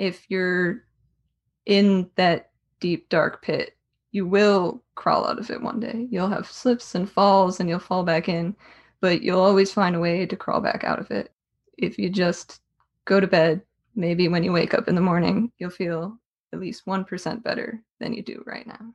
if you're in that deep, dark pit, you will crawl out of it one day. You'll have slips and falls and you'll fall back in, but you'll always find a way to crawl back out of it. If you just go to bed, maybe when you wake up in the morning, you'll feel at least 1% better than you do right now.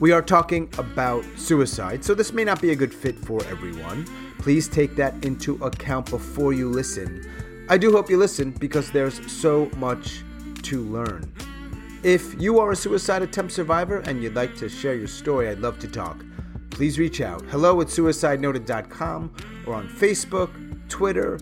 we are talking about suicide, so this may not be a good fit for everyone. Please take that into account before you listen. I do hope you listen because there's so much to learn. If you are a suicide attempt survivor and you'd like to share your story, I'd love to talk. Please reach out. hello@suicidenoted.com or on Facebook, Twitter,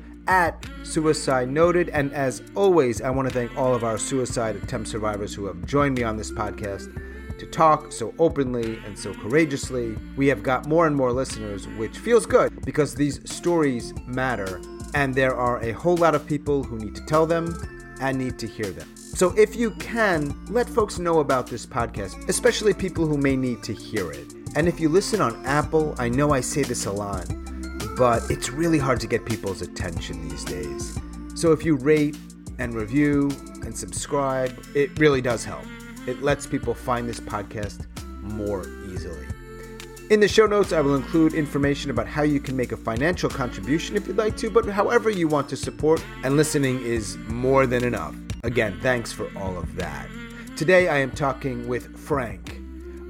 @Suicide Noted. And as always, I want to thank all of our suicide attempt survivors who have joined me on this podcast to talk so openly and so courageously. We have got more and more listeners, which feels good because these stories matter and there are a whole lot of people who need to tell them and need to hear them. So if you can, let folks know about this podcast, especially people who may need to hear it. And if you listen on Apple, I know I say this a lot, but it's really hard to get people's attention these days. So if you rate and review and subscribe, it really does help. It lets people find this podcast more easily. In the show notes, I will include information about how you can make a financial contribution if you'd like to, but however you want to support, and listening is more than enough. Again, thanks for all of that. Today, I am talking with Frank.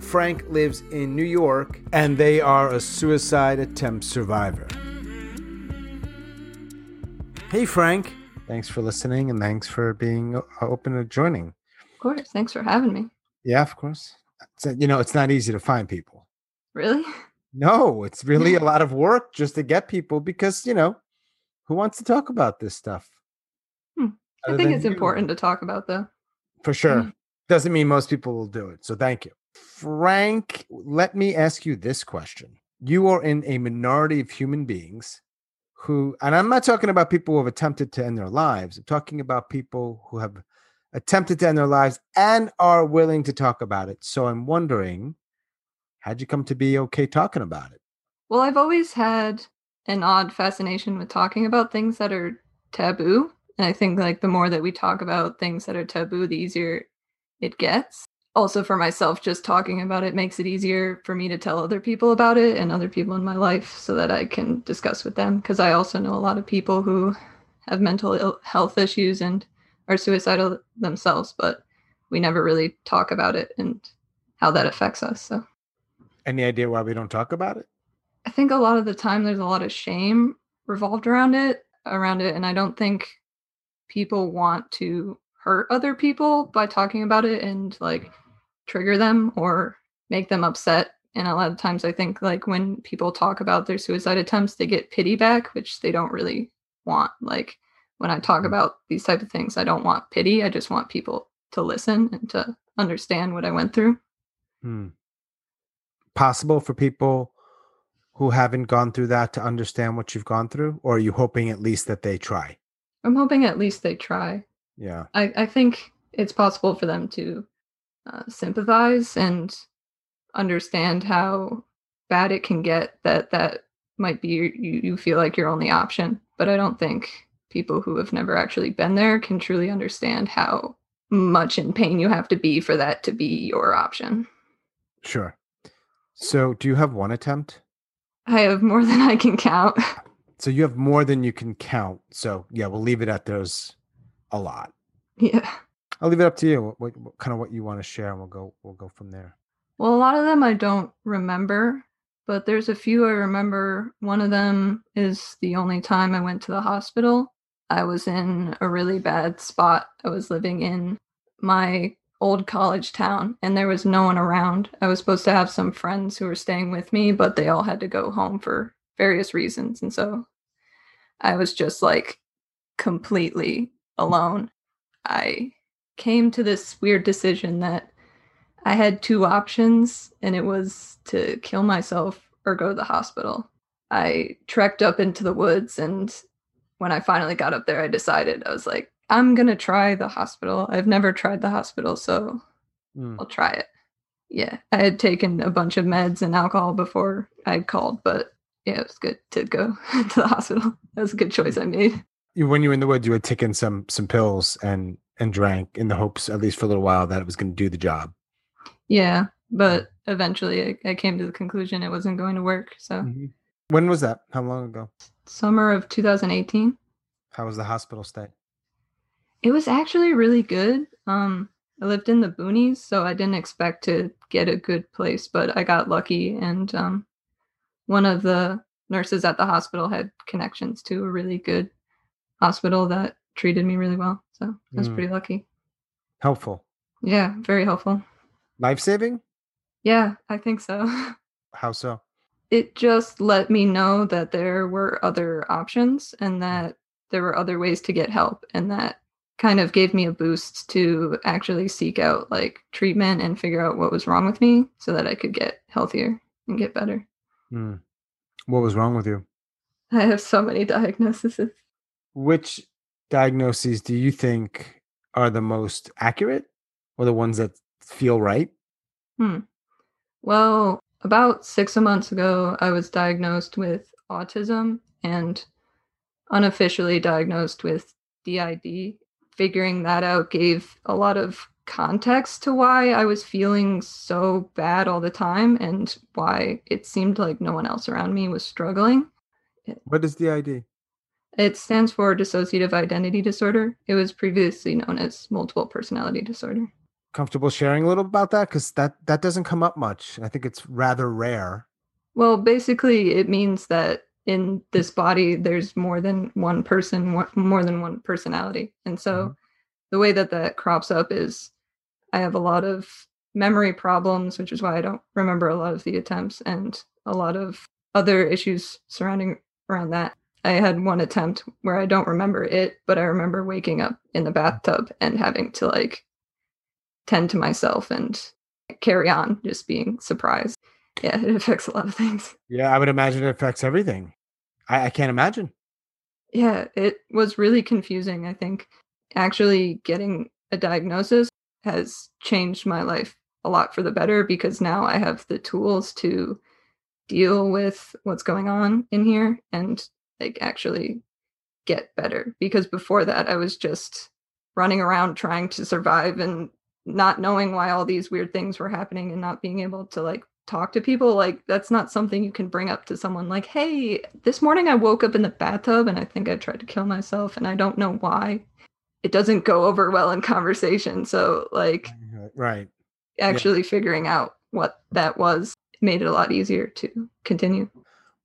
Frank lives in New York, and they are a suicide attempt survivor. Hey, Frank. Thanks for listening, and thanks for being open to joining. Of course. Thanks for having me. Yeah, of course. You know, it's not easy to find people. Really? No, it's really a lot of work just to get people because, you know, who wants to talk about this stuff? I think it's important to talk about, though. For sure. Doesn't mean most people will do it. So thank you. Frank, let me ask you this question. You are in a minority of human beings who, and I'm not talking about people who have attempted to end their lives. I'm talking about people who have attempted to end their lives and are willing to talk about it. So I'm wondering, how'd you come to be okay talking about it? Well, I've always had an odd fascination with talking about things that are taboo. And I think like the more that we talk about things that are taboo, the easier it gets. Also for myself, just talking about it makes it easier for me to tell other people about it and other people in my life so that I can discuss with them. Because I also know a lot of people who have mental health issues and are suicidal themselves, but we never really talk about it and how that affects us. So, any idea why we don't talk about it? I think a lot of the time there's a lot of shame revolved around it, and I don't think people want to hurt other people by talking about it and like trigger them or make them upset. And a lot of times I think like when people talk about their suicide attempts, they get pity back, which they don't really want. Like, when I talk about these type of things, I don't want pity. I just want people to listen and to understand what I went through. Possible for people who haven't gone through that to understand what you've gone through? Or are you hoping at least that they try? I'm hoping at least they try. Yeah. I think it's possible for them to sympathize and understand how bad it can get, that might be you feel like your only option. But I don't think people who have never actually been there can truly understand how much in pain you have to be for that to be your option. Sure. So do you have one attempt? I have more than I can count. So you have more than you can count. So yeah, we'll leave it at there's a lot. Yeah. I'll leave it up to you. What kind of what you want to share, and we'll go from there. Well, a lot of them I don't remember. but there's a few I remember. One of them is the only time I went to the hospital. I was in a really bad spot. I was living in my old college town and there was no one around. I was supposed to have some friends who were staying with me, but they all had to go home for various reasons. And so I was just like completely alone. I came to this weird decision that I had two options, and it was to kill myself or go to the hospital. I trekked up into the woods, and when I finally got up there, I decided, I was like, I'm going to try the hospital. I've never tried the hospital, so I'll try it. Yeah, I had taken a bunch of meds and alcohol before I called, but yeah, it was good to go to the hospital. That was a good choice I made. When you were in the woods, you had taken some pills and drank in the hopes, at least for a little while, that it was going to do the job. Yeah, but eventually I came to the conclusion it wasn't going to work. So, When was that? How long ago? Summer of 2018. How was the hospital stay? It was actually really good. I lived in the boonies, so I didn't expect to get a good place, but I got lucky. And one of the nurses at the hospital had connections to a really good hospital that treated me really well. So I was pretty lucky. Helpful. Yeah, very helpful. Life-saving? Yeah, I think so. How so? It just let me know that there were other options and that there were other ways to get help. And that kind of gave me a boost to actually seek out like treatment and figure out what was wrong with me so that I could get healthier and get better. Mm. What was wrong with you? I have so many diagnoses. Which diagnoses do you think are the most accurate or the ones that feel right? Well, about 6 months ago, I was diagnosed with autism and unofficially diagnosed with DID. Figuring that out gave a lot of context to why I was feeling so bad all the time and why it seemed like no one else around me was struggling. What is DID? It stands for dissociative identity disorder. It was previously known as multiple personality disorder. Comfortable sharing a little about that? Because that doesn't come up much. I think it's rather rare. Well, basically, it means that in this body, there's more than one person, more than one personality. And so the way that crops up is I have a lot of memory problems, which is why I don't remember a lot of the attempts and a lot of other issues surrounding around that. I had one attempt where I don't remember it, but I remember waking up in the bathtub and having to like tend to myself and carry on, just being surprised. Yeah, it affects a lot of things. Yeah, I would imagine it affects everything. I can't imagine. Yeah, it was really confusing, I think. Actually getting a diagnosis has changed my life a lot for the better because now I have the tools to deal with what's going on in here and like actually get better. Because before that, I was just running around trying to survive and not knowing why all these weird things were happening and not being able to like talk to people. Like that's not something you can bring up to someone like, hey, this morning I woke up in the bathtub and I think I tried to kill myself and I don't know why. It doesn't go over well in conversation. So like right. Actually figuring out what that was made it a lot easier to continue.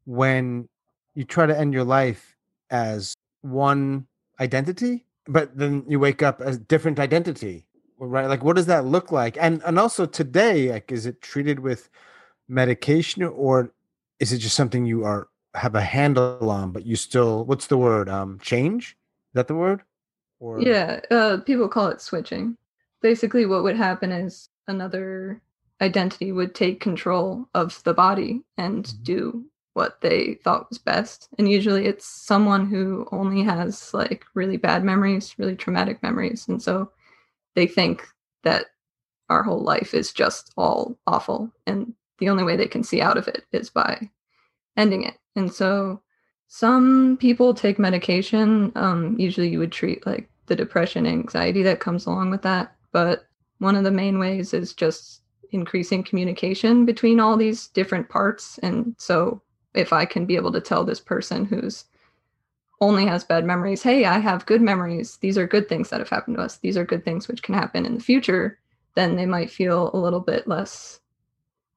When you try to end your life as one identity, but then you wake up as different identity. Right. Like, what does that look like? And also today, like, is it treated with medication or is it just something you have a handle on, but you still, what's the word? Change? Is that the word? Or... Yeah. People call it switching. Basically what would happen is another identity would take control of the body and do what they thought was best. And usually it's someone who only has like really bad memories, really traumatic memories. And so they think that our whole life is just all awful. And the only way they can see out of it is by ending it. And so some people take medication. Usually you would treat like the depression, anxiety that comes along with that. But one of the main ways is just increasing communication between all these different parts. And so if I can be able to tell this person who's only has bad memories, hey, I have good memories. These are good things that have happened to us. These are good things which can happen in the future. Then they might feel a little bit less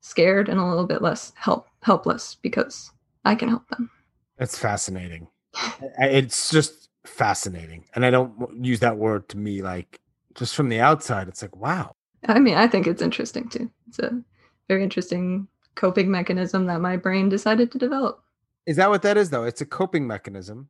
scared and a little bit less helpless because I can help them. That's fascinating. It's just fascinating. And I don't use that word to me, like, just from the outside, it's like, wow. I mean, I think it's interesting too. It's a very interesting coping mechanism that my brain decided to develop. Is that what that is though? It's a coping mechanism.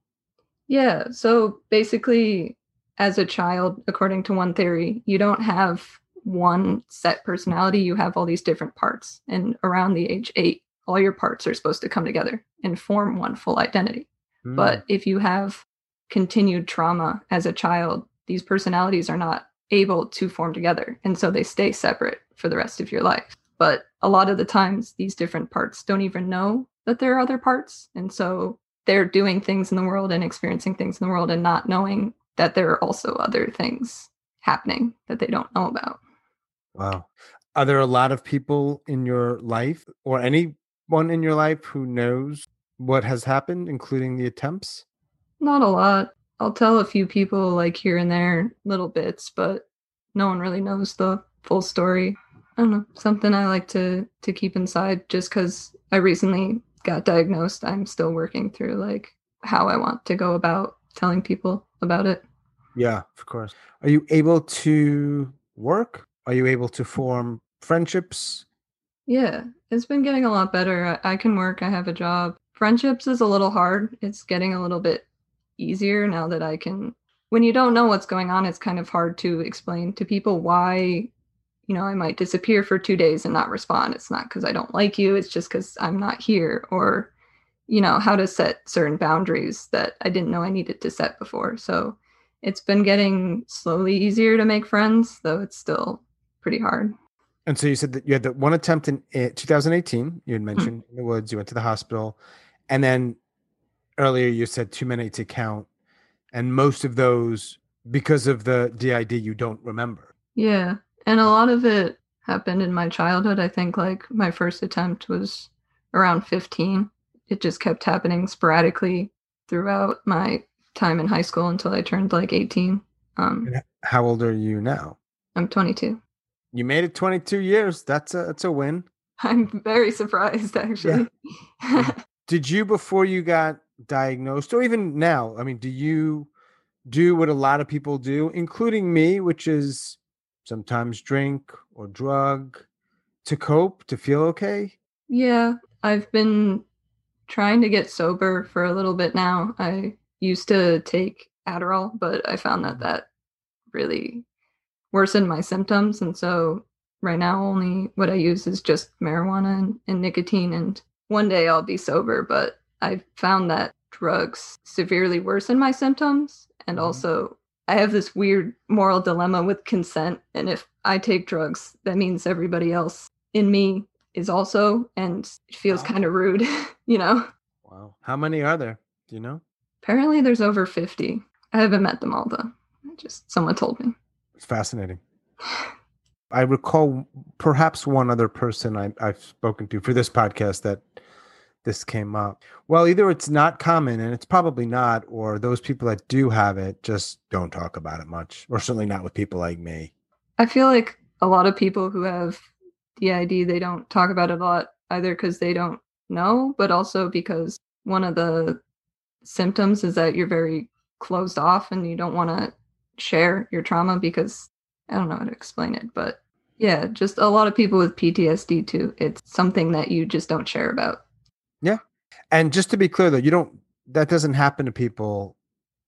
Yeah. So basically, as a child, according to one theory, you don't have one set personality. You have all these different parts. And around the age 8, all your parts are supposed to come together and form one full identity. Mm. But if you have continued trauma as a child, these personalities are not able to form together. And so they stay separate for the rest of your life. But a lot of the times, these different parts don't even know that there are other parts. And so they're doing things in the world and experiencing things in the world and not knowing that there are also other things happening that they don't know about. Wow. Are there a lot of people in your life or anyone in your life who knows what has happened, including the attempts? Not a lot. I'll tell a few people like here and there, little bits, but no one really knows the full story. I don't know, something I like to keep inside just because I recently got diagnosed. I'm still working through like how I want to go about telling people about it. Yeah, of course. Are you able to work? Are you able to form friendships? Yeah, it's been getting a lot better. I can work. I have a job. Friendships is a little hard. It's getting a little bit easier now that I can. When you don't know what's going on, it's kind of hard to explain to people why, you know, I might disappear for 2 days and not respond. It's not because I don't like you. It's just because I'm not here, or, you know, how to set certain boundaries that I didn't know I needed to set before. So it's been getting slowly easier to make friends, though it's still pretty hard. And so you said that you had that one attempt in 2018, you had mentioned in the woods, you went to the hospital. And then earlier you said too many to count. And most of those, because of the DID, you don't remember. Yeah. And a lot of it happened in my childhood. I think like my first attempt was around 15. It just kept happening sporadically throughout my time in high school until I turned like 18. How old are you now? I'm 22. You made it 22 years. That's a win. I'm very surprised, actually. Yeah. Did you, before you got diagnosed, or even now, I mean, do you do what a lot of people do, including me, which is sometimes drink or drug to cope, to feel okay? Yeah, I've been trying to get sober for a little bit now. I used to take Adderall, but I found that really worsened my symptoms. And so right now, only what I use is just marijuana and nicotine. And one day I'll be sober, but I've found that drugs severely worsen my symptoms. And also I have this weird moral dilemma with consent. And if I take drugs, that means everybody else in me is also, and it feels kind of rude, you know? Wow. How many are there? Do you know? Apparently there's over 50. I haven't met them all though. Just someone told me. It's fascinating. I recall perhaps one other person I've spoken to for this podcast that this came up. Well, either it's not common and it's probably not, or those people that do have it just don't talk about it much, or certainly not with people like me. I feel like a lot of people who have DID, they don't talk about it a lot either because they don't know, but also because one of the symptoms is that you're very closed off and you don't want to share your trauma because I don't know how to explain it, but yeah, just a lot of people with PTSD too. It's something that you just don't share about. Yeah. And just to be clear though, that doesn't happen to people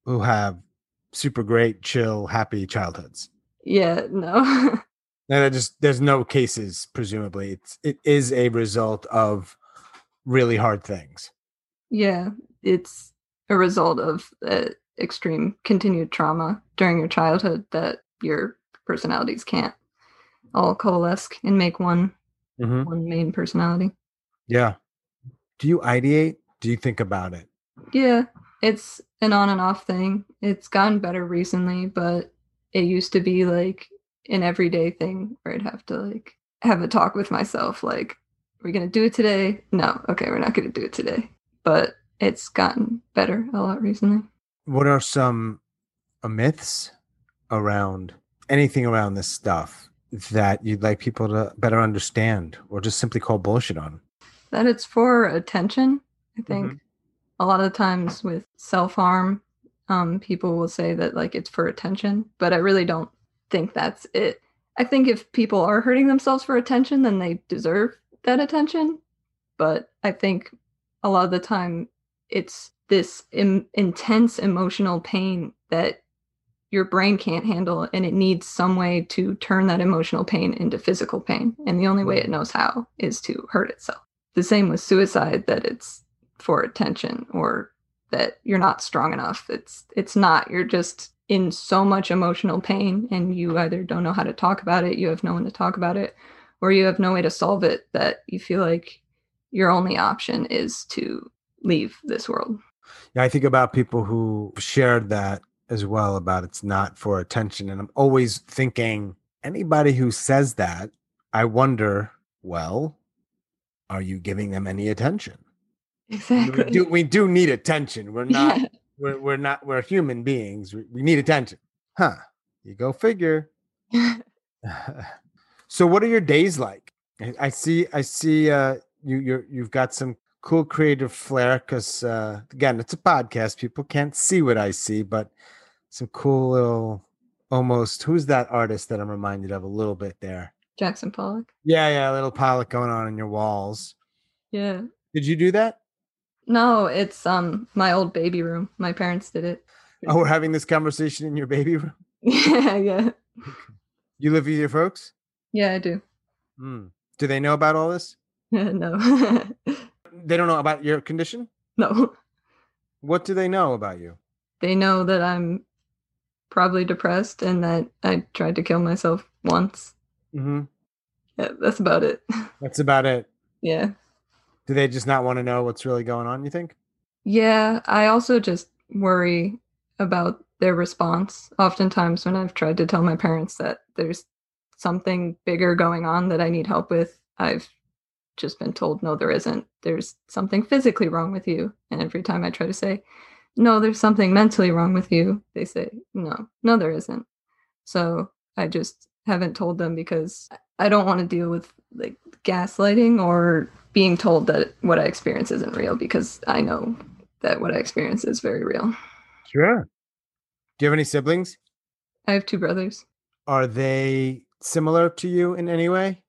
who have super great, chill, happy childhoods. Yeah, no. There's no cases, presumably. It is a result of really hard things. Yeah. It's a result of extreme continued trauma during your childhood that your personalities can't all coalesce and make one main personality. Yeah. Do you ideate? Do you think about it? Yeah. It's an on and off thing. It's gotten better recently, but it used to be like an everyday thing where I'd have to like have a talk with myself. Like, are we going to do it today? No. Okay. We're not going to do it today, but it's gotten better a lot recently. What are some myths around anything around this stuff that you'd like people to better understand or just simply call bullshit on? That it's for attention, I think. Mm-hmm. A lot of times with self-harm, people will say that like it's for attention, but I really don't think that's it. I think if people are hurting themselves for attention, then they deserve that attention. But I think a lot of the time it's this intense emotional pain that your brain can't handle, and it needs some way to turn that emotional pain into physical pain. And the only way it knows how is to hurt itself. The same with suicide, that it's for attention or that you're not strong enough. It's not, you're just in so much emotional pain and you either don't know how to talk about it, you have no one to talk about it, or you have no way to solve it, that you feel like your only option is to leave this world. Yeah, I think about people who shared that as well, about it's not for attention. And I'm always thinking, anybody who says that, I wonder, well, are you giving them any attention? Exactly. We do need attention. We're not, yeah. we're not, we're human beings. We need attention. Huh? You go figure. So what are your days like? I see, you've got some cool creative flair because, again, it's a podcast. People can't see what I see, but some cool little, almost, who's that artist that I'm reminded of a little bit there? Jackson Pollock. Yeah. A little Pollock going on in your walls. Yeah. Did you do that? No, it's my old baby room. My parents did it. Oh, we're having this conversation in your baby room? Yeah. You live with your folks? Yeah, I do. Mm. Do they know about all this? No. They don't know about your condition? No. What do they know about you? They know that I'm probably depressed and that I tried to kill myself once. Mm-hmm. Yeah, that's about it. That's about it. Yeah. Do they just not want to know what's really going on, you think? Yeah, I also just worry about their response. Oftentimes when I've tried to tell my parents that there's something bigger going on that I need help with, I've just been told, no, there isn't. There's something physically wrong with you. And every time I try to say, no, there's something mentally wrong with you, they say, no, there isn't. So I just haven't told them because I don't want to deal with like gaslighting or being told that what I experience isn't real, because I know that what I experience is very real. Sure. Do you have any siblings? I have two brothers. Are they similar to you in any way?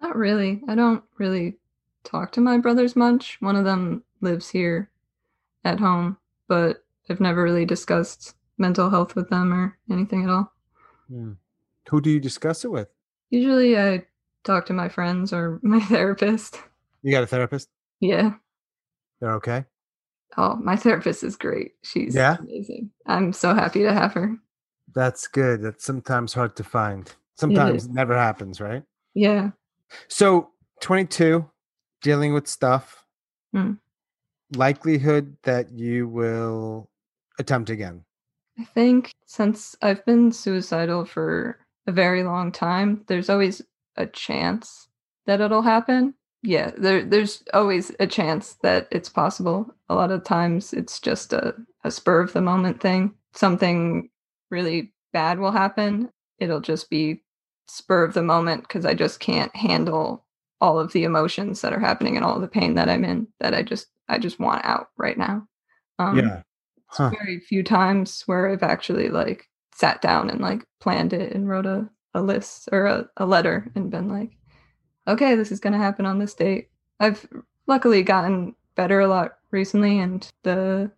Not really. I don't really talk to my brothers much. One of them lives here at home, but I've never really discussed mental health with them or anything at all. Hmm. Who do you discuss it with? Usually I talk to my friends or my therapist. You got a therapist? Yeah. They're okay? Oh, my therapist is great. She's amazing. I'm so happy to have her. That's good. That's sometimes hard to find. Sometimes it never happens, right? Yeah. So 22, dealing with stuff, likelihood that you will attempt again? I think since I've been suicidal for a very long time, there's always a chance that it'll happen. Yeah, there's always a chance that it's possible. A lot of times it's just a spur of the moment thing. Something really bad will happen. It'll just be spur of the moment because I just can't handle all of the emotions that are happening and all the pain that I'm in, that I just want out right now. It's very few times where I've actually like sat down and like planned it and wrote a list or a letter and been like, okay, this is going to happen on this date. I've luckily gotten better a lot recently, and the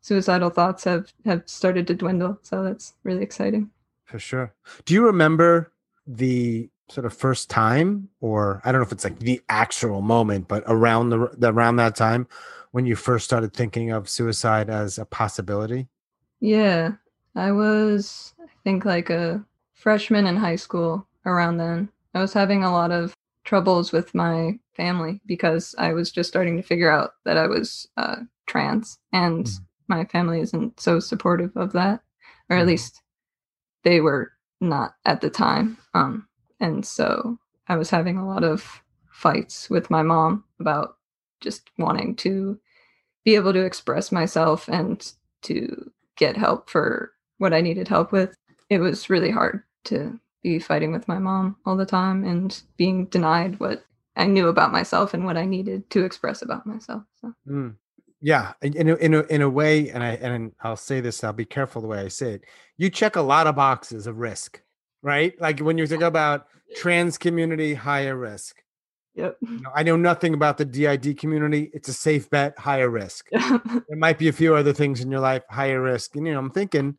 suicidal thoughts have started to dwindle. So that's really exciting. For sure. Do you remember the sort of first time, or I don't know if it's like the actual moment, but around that time when you first started thinking of suicide as a possibility? Yeah, I was, I think, like a freshman in high school around then. I was having a lot of troubles with my family because I was just starting to figure out that I was trans, and my family isn't so supportive of that, or at least they were not at the time. And so I was having a lot of fights with my mom about just wanting to be able to express myself and to get help for what I needed help with. It was really hard to be fighting with my mom all the time and being denied what I knew about myself and what I needed to express about myself. So. Mm. Yeah. In a way, and I'll say this, I'll be careful the way I say it. You check a lot of boxes of risk, right? Like when you think about trans community, higher risk. Yep. You know, I know nothing about the DID community. It's a safe bet, higher risk. There might be a few other things in your life, higher risk. And, you know, I'm thinking,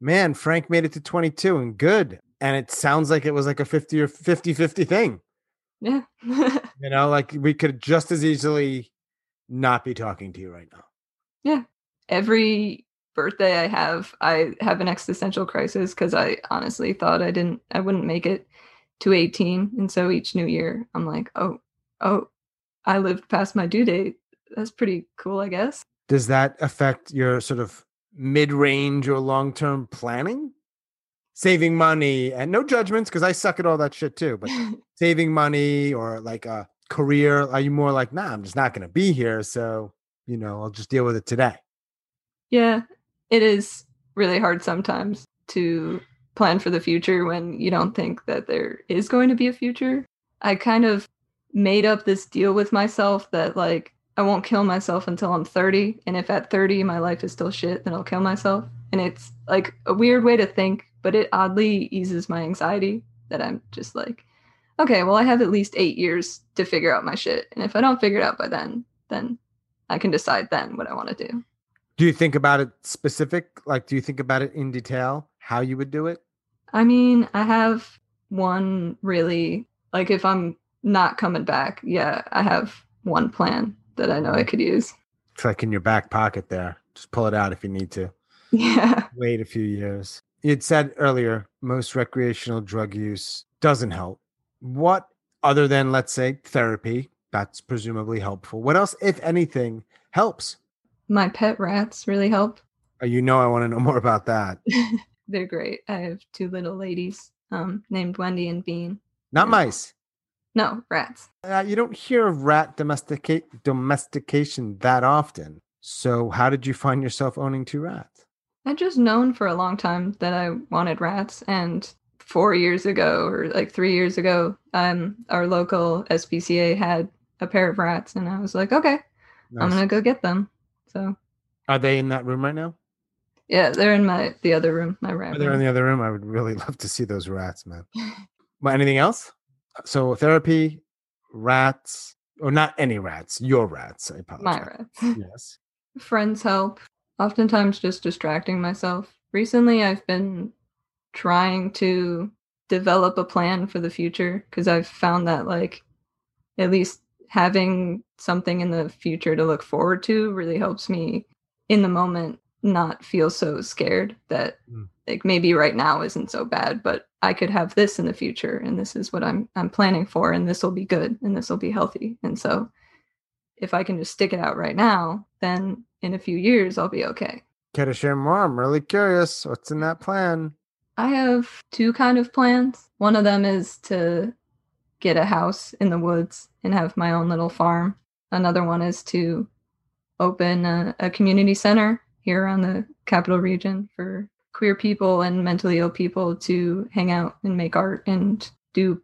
man, Frank made it to 22 and good. And it sounds like it was like a 50 or 50-50 thing. Yeah. You know, like we could just as easily not be talking to you right now. Yeah. Every birthday I have an existential crisis because I honestly thought I wouldn't make it to 18. And so each new year I'm like, oh, I lived past my due date. That's pretty cool, I guess. Does that affect your sort of mid-range or long-term planning? Saving money, and no judgments because I suck at all that shit too, but saving money or like a career, are you more like, nah, I'm just not going to be here. So, you know, I'll just deal with it today. Yeah, it is really hard sometimes to plan for the future when you don't think that there is going to be a future. I kind of made up this deal with myself that like, I won't kill myself until I'm 30. And if at 30, my life is still shit, then I'll kill myself. And it's like a weird way to think, but it oddly eases my anxiety that I'm just like, okay, well, I have at least 8 years to figure out my shit. And if I don't figure it out by then I can decide then what I want to do. Do you think about it specific? Like, do you think about it in detail, how you would do it? I mean, I have one really, like if I'm not coming back, yeah, I have one plan that I know I could use. It's like in your back pocket there. Just pull it out if you need to. Yeah. Wait a few years. You'd said earlier, most recreational drug use doesn't help. What, other than, let's say, therapy, that's presumably helpful. What else, if anything, helps? My pet rats really help. You know, I want to know more about that. They're great. I have two little ladies named Wendy and Bean. Not mice. No, rats. You don't hear of rat domestication that often. So how did you find yourself owning two rats? I'd just known for a long time that I wanted rats. And 4 years ago or like 3 years ago, our local SPCA had a pair of rats. And I was like, okay, nice. I'm going to go get them. So, are they in that room right now? Yeah, they're in the other room, my rat room. They're in the other room. I would really love to see those rats, man. Well, anything else? So therapy, rats, or not any rats, your rats, I apologize. My rats. Yes. Friends help. Oftentimes just distracting myself. Recently, I've been trying to develop a plan for the future because I've found that like at least having something in the future to look forward to really helps me in the moment not feel so scared that like maybe right now isn't so bad, but I could have this in the future and this is what I'm planning for and this will be good and this will be healthy. And so if I can just stick it out right now, then in a few years, I'll be okay. Care to share more? I'm really curious. What's in that plan? I have two kind of plans. One of them is to get a house in the woods and have my own little farm. Another one is to open a community center here around the capital region for queer people and mentally ill people to hang out and make art and do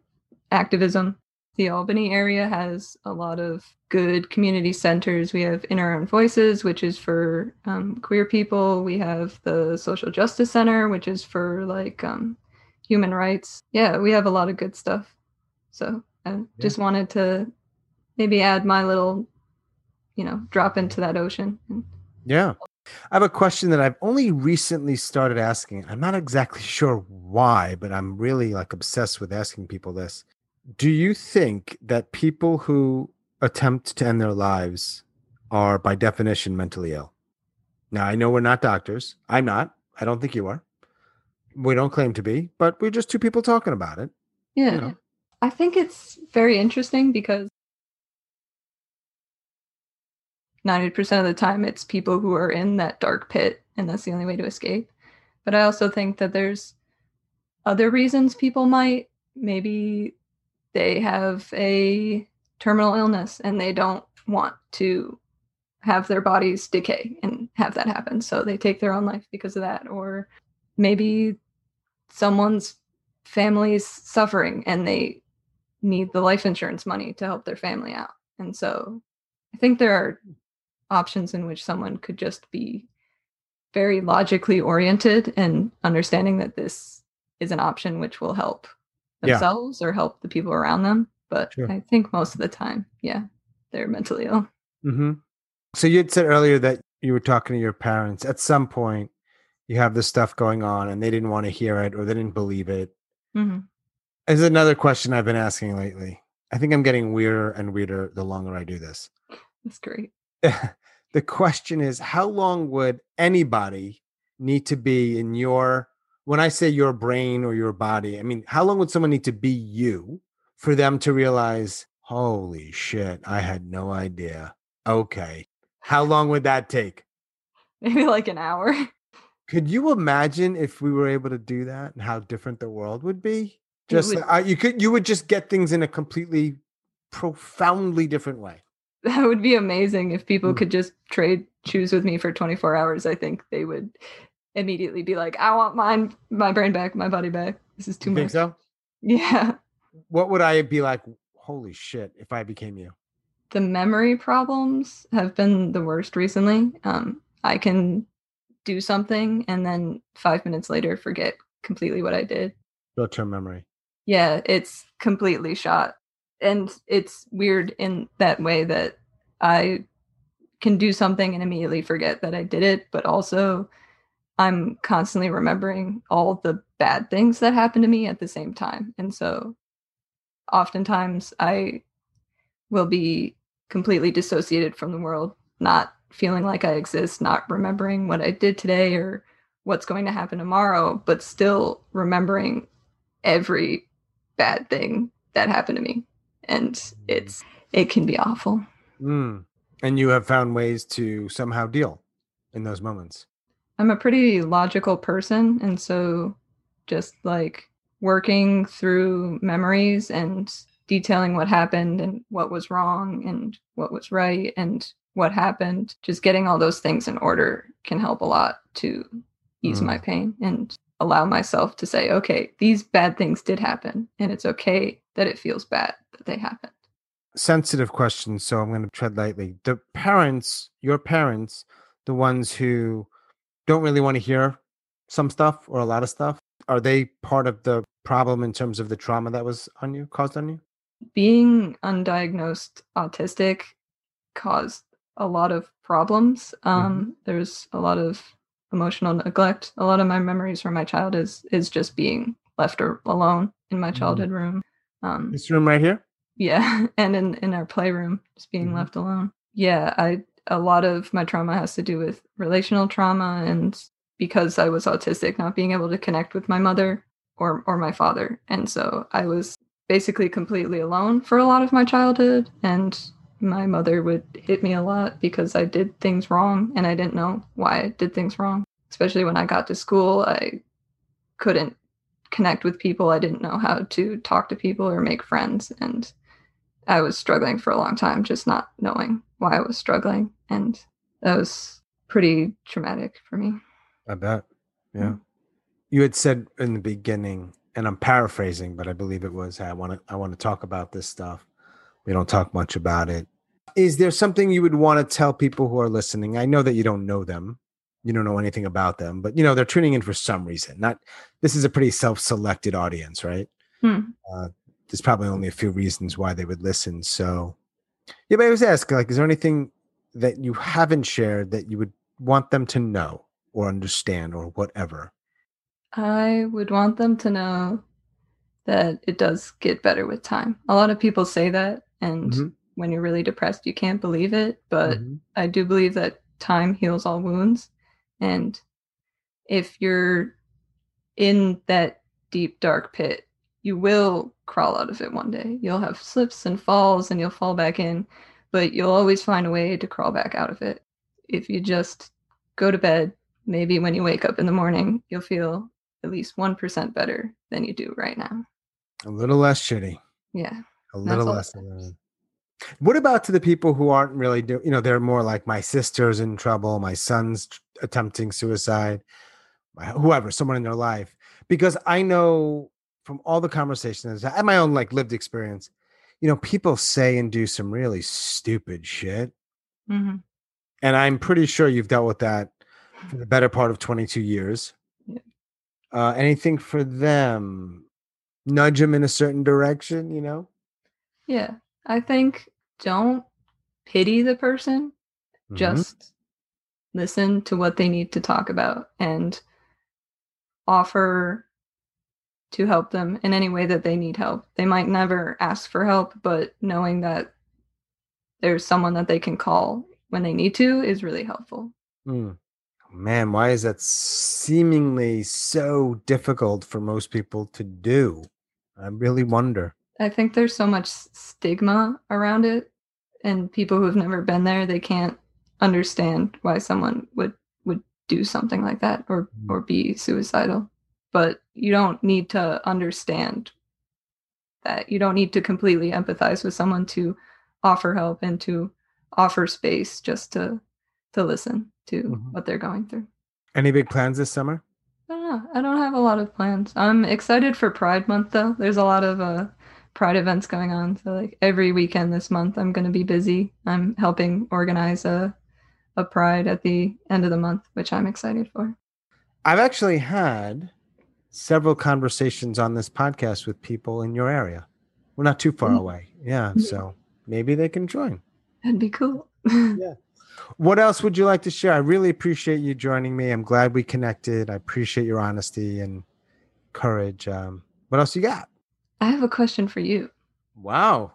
activism. The Albany area has a lot of good community centers. We have In Our Own Voices, which is for queer people. We have the Social Justice Center, which is for like human rights. Yeah, we have a lot of good stuff. So I just wanted to maybe add my little, you know, drop into that ocean. Yeah. I have a question that I've only recently started asking. I'm not exactly sure why, but I'm really like obsessed with asking people this. Do you think that people who attempt to end their lives are by definition mentally ill? Now, I know we're not doctors. I'm not. I don't think you are. We don't claim to be, but we're just two people talking about it. Yeah. You know. I think it's very interesting because 90% of the time it's people who are in that dark pit and that's the only way to escape. But I also think that there's other reasons people might, maybe they have a terminal illness and they don't want to have their bodies decay and have that happen. So they take their own life because of that. Or maybe someone's families suffering and they need the life insurance money to help their family out. And so I think there are options in which someone could just be very logically oriented and understanding that this is an option which will help themselves or help the people around them. But I think most of the time, they're mentally ill. Mm-hmm. So you'd said earlier that you were talking to your parents. At some point, you have this stuff going on and they didn't want to hear it or they didn't believe it. Mm-hmm. Is another question I've been asking lately. I think I'm getting weirder and weirder the longer I do this. That's great. The question is, how long would anybody need to be in your, when I say your brain or your body, I mean, how long would someone need to be you for them to realize, holy shit, I had no idea. Okay. How long would that take? Maybe like an hour. Could you imagine if we were able to do that and how different the world would be? You would just get things in a completely, profoundly different way. That would be amazing if people could just trade shoes with me for 24 hours. I think they would immediately be like, I want my brain back, my body back. This is too much. You think so? Yeah. What would I be like, holy shit, if I became you? The memory problems have been the worst recently. I can do something and then 5 minutes later forget completely what I did. Short-term memory. Yeah, it's completely shot. And it's weird in that way that I can do something and immediately forget that I did it. But also I'm constantly remembering all the bad things that happened to me at the same time. And so oftentimes I will be completely dissociated from the world, not feeling like I exist, not remembering what I did today or what's going to happen tomorrow, but still remembering every bad thing that happened to me. And it can be awful. Mm. And you have found ways to somehow deal in those moments. I'm a pretty logical person. And so just like working through memories and detailing what happened and what was wrong and what was right and what happened, just getting all those things in order can help a lot to ease my pain and allow myself to say, okay, these bad things did happen and it's okay that it feels bad that they happened. Sensitive question, so I'm going to tread lightly. The parents, your parents, the ones who don't really want to hear some stuff or a lot of stuff, are they part of the problem in terms of the trauma that was caused on you? Being undiagnosed autistic caused a lot of problems. There's a lot of emotional neglect. A lot of my memories from my child is just being left alone in my childhood room. This room right here? Yeah. And in our playroom, just being left alone. Yeah. A lot of my trauma has to do with relational trauma. And because I was autistic, not being able to connect with my mother or my father. And so I was basically completely alone for a lot of my childhood. And my mother would hit me a lot because I did things wrong and I didn't know why I did things wrong. Especially when I got to school, I couldn't connect with people. I didn't know how to talk to people or make friends. And I was struggling for a long time, just not knowing why I was struggling. And that was pretty traumatic for me. I bet. Yeah. Mm-hmm. You had said in the beginning, and I'm paraphrasing, but I believe it was, hey, I want to talk about this stuff. We don't talk much about it. Is there something you would want to tell people who are listening? I know that you don't know them. You don't know anything about them, but you know, they're tuning in for some reason. This is a pretty self-selected audience, right? There's probably only a few reasons why they would listen. So yeah, but I always ask, like, is there anything that you haven't shared that you would want them to know or understand or whatever? I would want them to know that it does get better with time. A lot of people say that, and when you're really depressed, you can't believe it. But I do believe that time heals all wounds. And if you're in that deep, dark pit, you will crawl out of it one day. You'll have slips and falls and you'll fall back in, but you'll always find a way to crawl back out of it. If you just go to bed, maybe when you wake up in the morning, you'll feel at least 1% better than you do right now. A little less shitty. Yeah. A little less. What about to the people who aren't really they're more like, my sister's in trouble, my son's attempting suicide, whoever, someone in their life? Because I know from all the conversations and my own like lived experience, you know, people say and do some really stupid shit. Mm-hmm. And I'm pretty sure you've dealt with that for the better part of 22 years. Yeah. Anything for them, nudge them in a certain direction, you know? Yeah. I think don't pity the person. Mm-hmm. Just listen to what they need to talk about and offer to help them in any way that they need help. They might never ask for help, but knowing that there's someone that they can call when they need to is really helpful. Mm. Man, why is that seemingly so difficult for most people to do? I really wonder. I think there's so much stigma around it, and people who have never been there, they can't understand why someone would do something like that or be suicidal. But you don't need to understand that. You don't need to completely empathize with someone to offer help and to offer space just to listen to mm-hmm. what they're going through. Any big plans this summer? I don't know. I don't have a lot of plans. I'm excited for Pride Month, though. There's a lot of Pride events going on. So like every weekend this month, I'm going to be busy. I'm helping organize a Pride at the end of the month, which I'm excited for. I've actually had several conversations on this podcast with people in your area. We're not too far mm-hmm. away. Yeah. So maybe they can join. That'd be cool. Yeah. What else would you like to share? I really appreciate you joining me. I'm glad we connected. I appreciate your honesty and courage. What else you got? I have a question for you. Wow.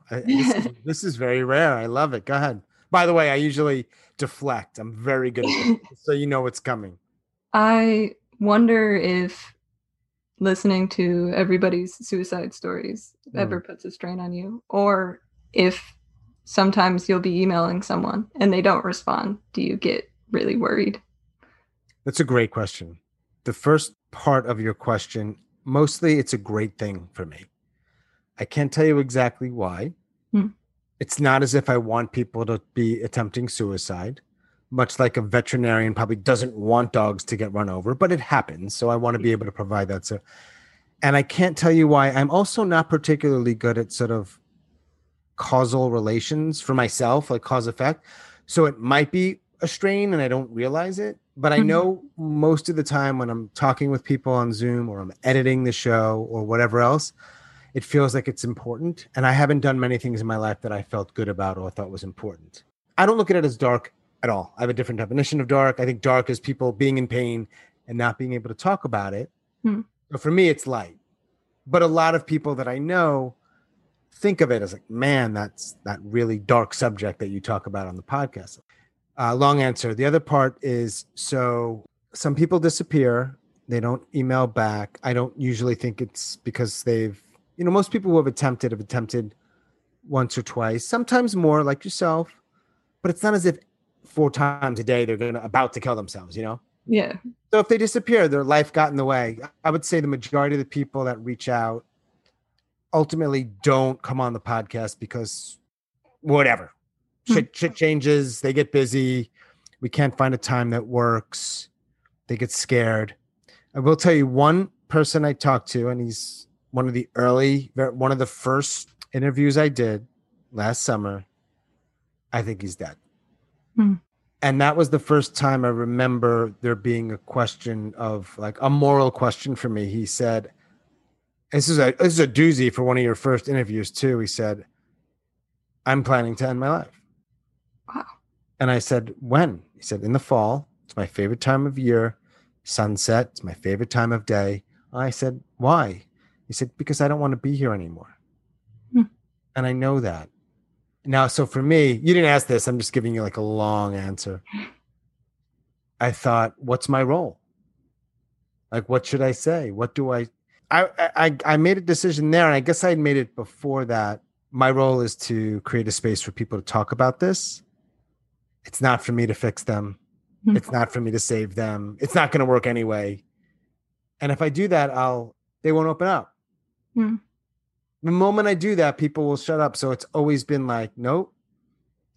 This is very rare. I love it. Go ahead. By the way, I usually deflect. I'm very good at it. So you know what's coming. I wonder if listening to everybody's suicide stories ever puts a strain on you, or if sometimes you'll be emailing someone and they don't respond. Do you get really worried? That's a great question. The first part of your question, mostly it's a great thing for me. I can't tell you exactly why. Hmm. It's not as if I want people to be attempting suicide, much like a veterinarian probably doesn't want dogs to get run over, but it happens. So I want to be able to provide that. So, and I can't tell you why. I'm also not particularly good at sort of causal relations for myself, like cause effect. So it might be a strain and I don't realize it, but I know most of the time when I'm talking with people on Zoom or I'm editing the show or whatever else, it feels like it's important. And I haven't done many things in my life that I felt good about or thought was important. I don't look at it as dark at all. I have a different definition of dark. I think dark is people being in pain and not being able to talk about it. Mm. But for me, it's light. But a lot of people that I know think of it as like, man, that's that really dark subject that you talk about on the podcast. Long answer. The other part is, so some people disappear. They don't email back. I don't usually think it's because they've, you know, most people who have attempted once or twice, sometimes more like yourself, but it's not as if 4 times a day, they're about to kill themselves, you know? Yeah. So if they disappear, their life got in the way. I would say the majority of the people that reach out ultimately don't come on the podcast because whatever. Shit changes. They get busy. We can't find a time that works. They get scared. I will tell you, one person I talked to, and he's one of the first interviews I did last summer, I think he's dead. Hmm. And that was the first time I remember there being a question of like a moral question for me. He said, this is a doozy for one of your first interviews too. He said, I'm planning to end my life. Wow. And I said, when? He said, in the fall. It's my favorite time of year. Sunset. It's my favorite time of day. I said, why? He said, because I don't want to be here anymore. Hmm. And I know that. Now, so for me, you didn't ask this. I'm just giving you like a long answer. I thought, what's my role? Like, what should I say? What do I made a decision there, and I guess I had made it before that. My role is to create a space for people to talk about this. It's not for me to fix them. Mm-hmm. It's not for me to save them. It's not going to work anyway. And if I do that, they won't open up. Mm-hmm. The moment I do that, people will shut up. So it's always been like, nope.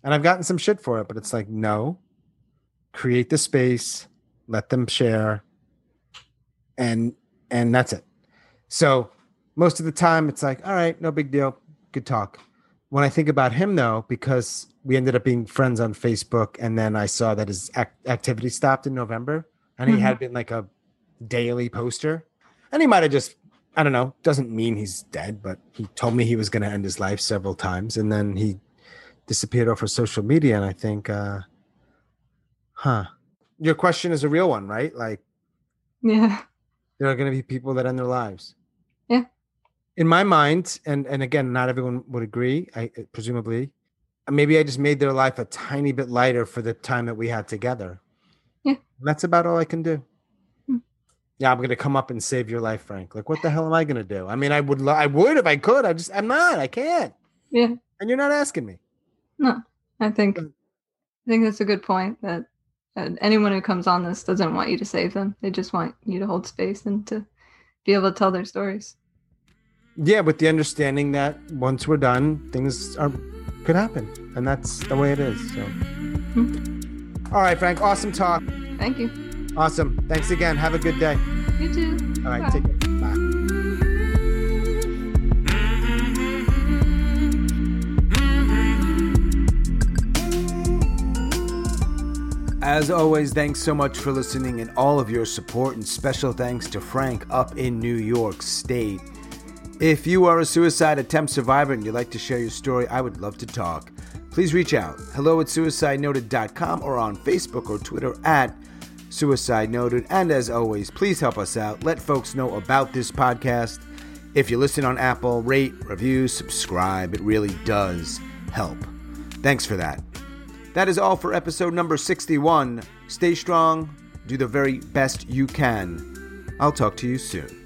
And I've gotten some shit for it, but it's like, no, create the space, let them share. And that's it. So most of the time it's like, all right, no big deal. Good talk. When I think about him though, because we ended up being friends on Facebook, and then I saw that his activity stopped in November, and he had been like a daily poster, and he might've just, I don't know, doesn't mean he's dead, but he told me he was going to end his life several times. And then he disappeared off of social media. And I think, your question is a real one, right? Like, yeah, there are going to be people that end their lives. Yeah. In my mind, and again, not everyone would agree, presumably, maybe I just made their life a tiny bit lighter for the time that we had together. Yeah. And that's about all I can do. Yeah, I'm going to come up and save your life, Frank. Like, what the hell am I going to do? I mean, I would if I could. I'm not, I can't. Yeah. And you're not asking me. No, I think that's a good point, that anyone who comes on this doesn't want you to save them. They just want you to hold space and to be able to tell their stories. Yeah, with the understanding that once we're done, things could happen. And that's the way it is. So, All right, Frank, awesome talk. Thank you. Awesome. Thanks again. Have a good day. You too. All right. Bye. Take care. Bye. As always, thanks so much for listening and all of your support, and special thanks to Frank up in New York State. If you are a suicide attempt survivor and you'd like to share your story, I would love to talk. Please reach out. hello@suicidenoted.com or on Facebook or Twitter @Suicide Noted. And as always, please help us out. Let folks know about this podcast. If you listen on Apple, rate, review, subscribe. It really does help. Thanks for that. That is all for episode number 61. Stay strong. Do the very best you can. I'll talk to you soon.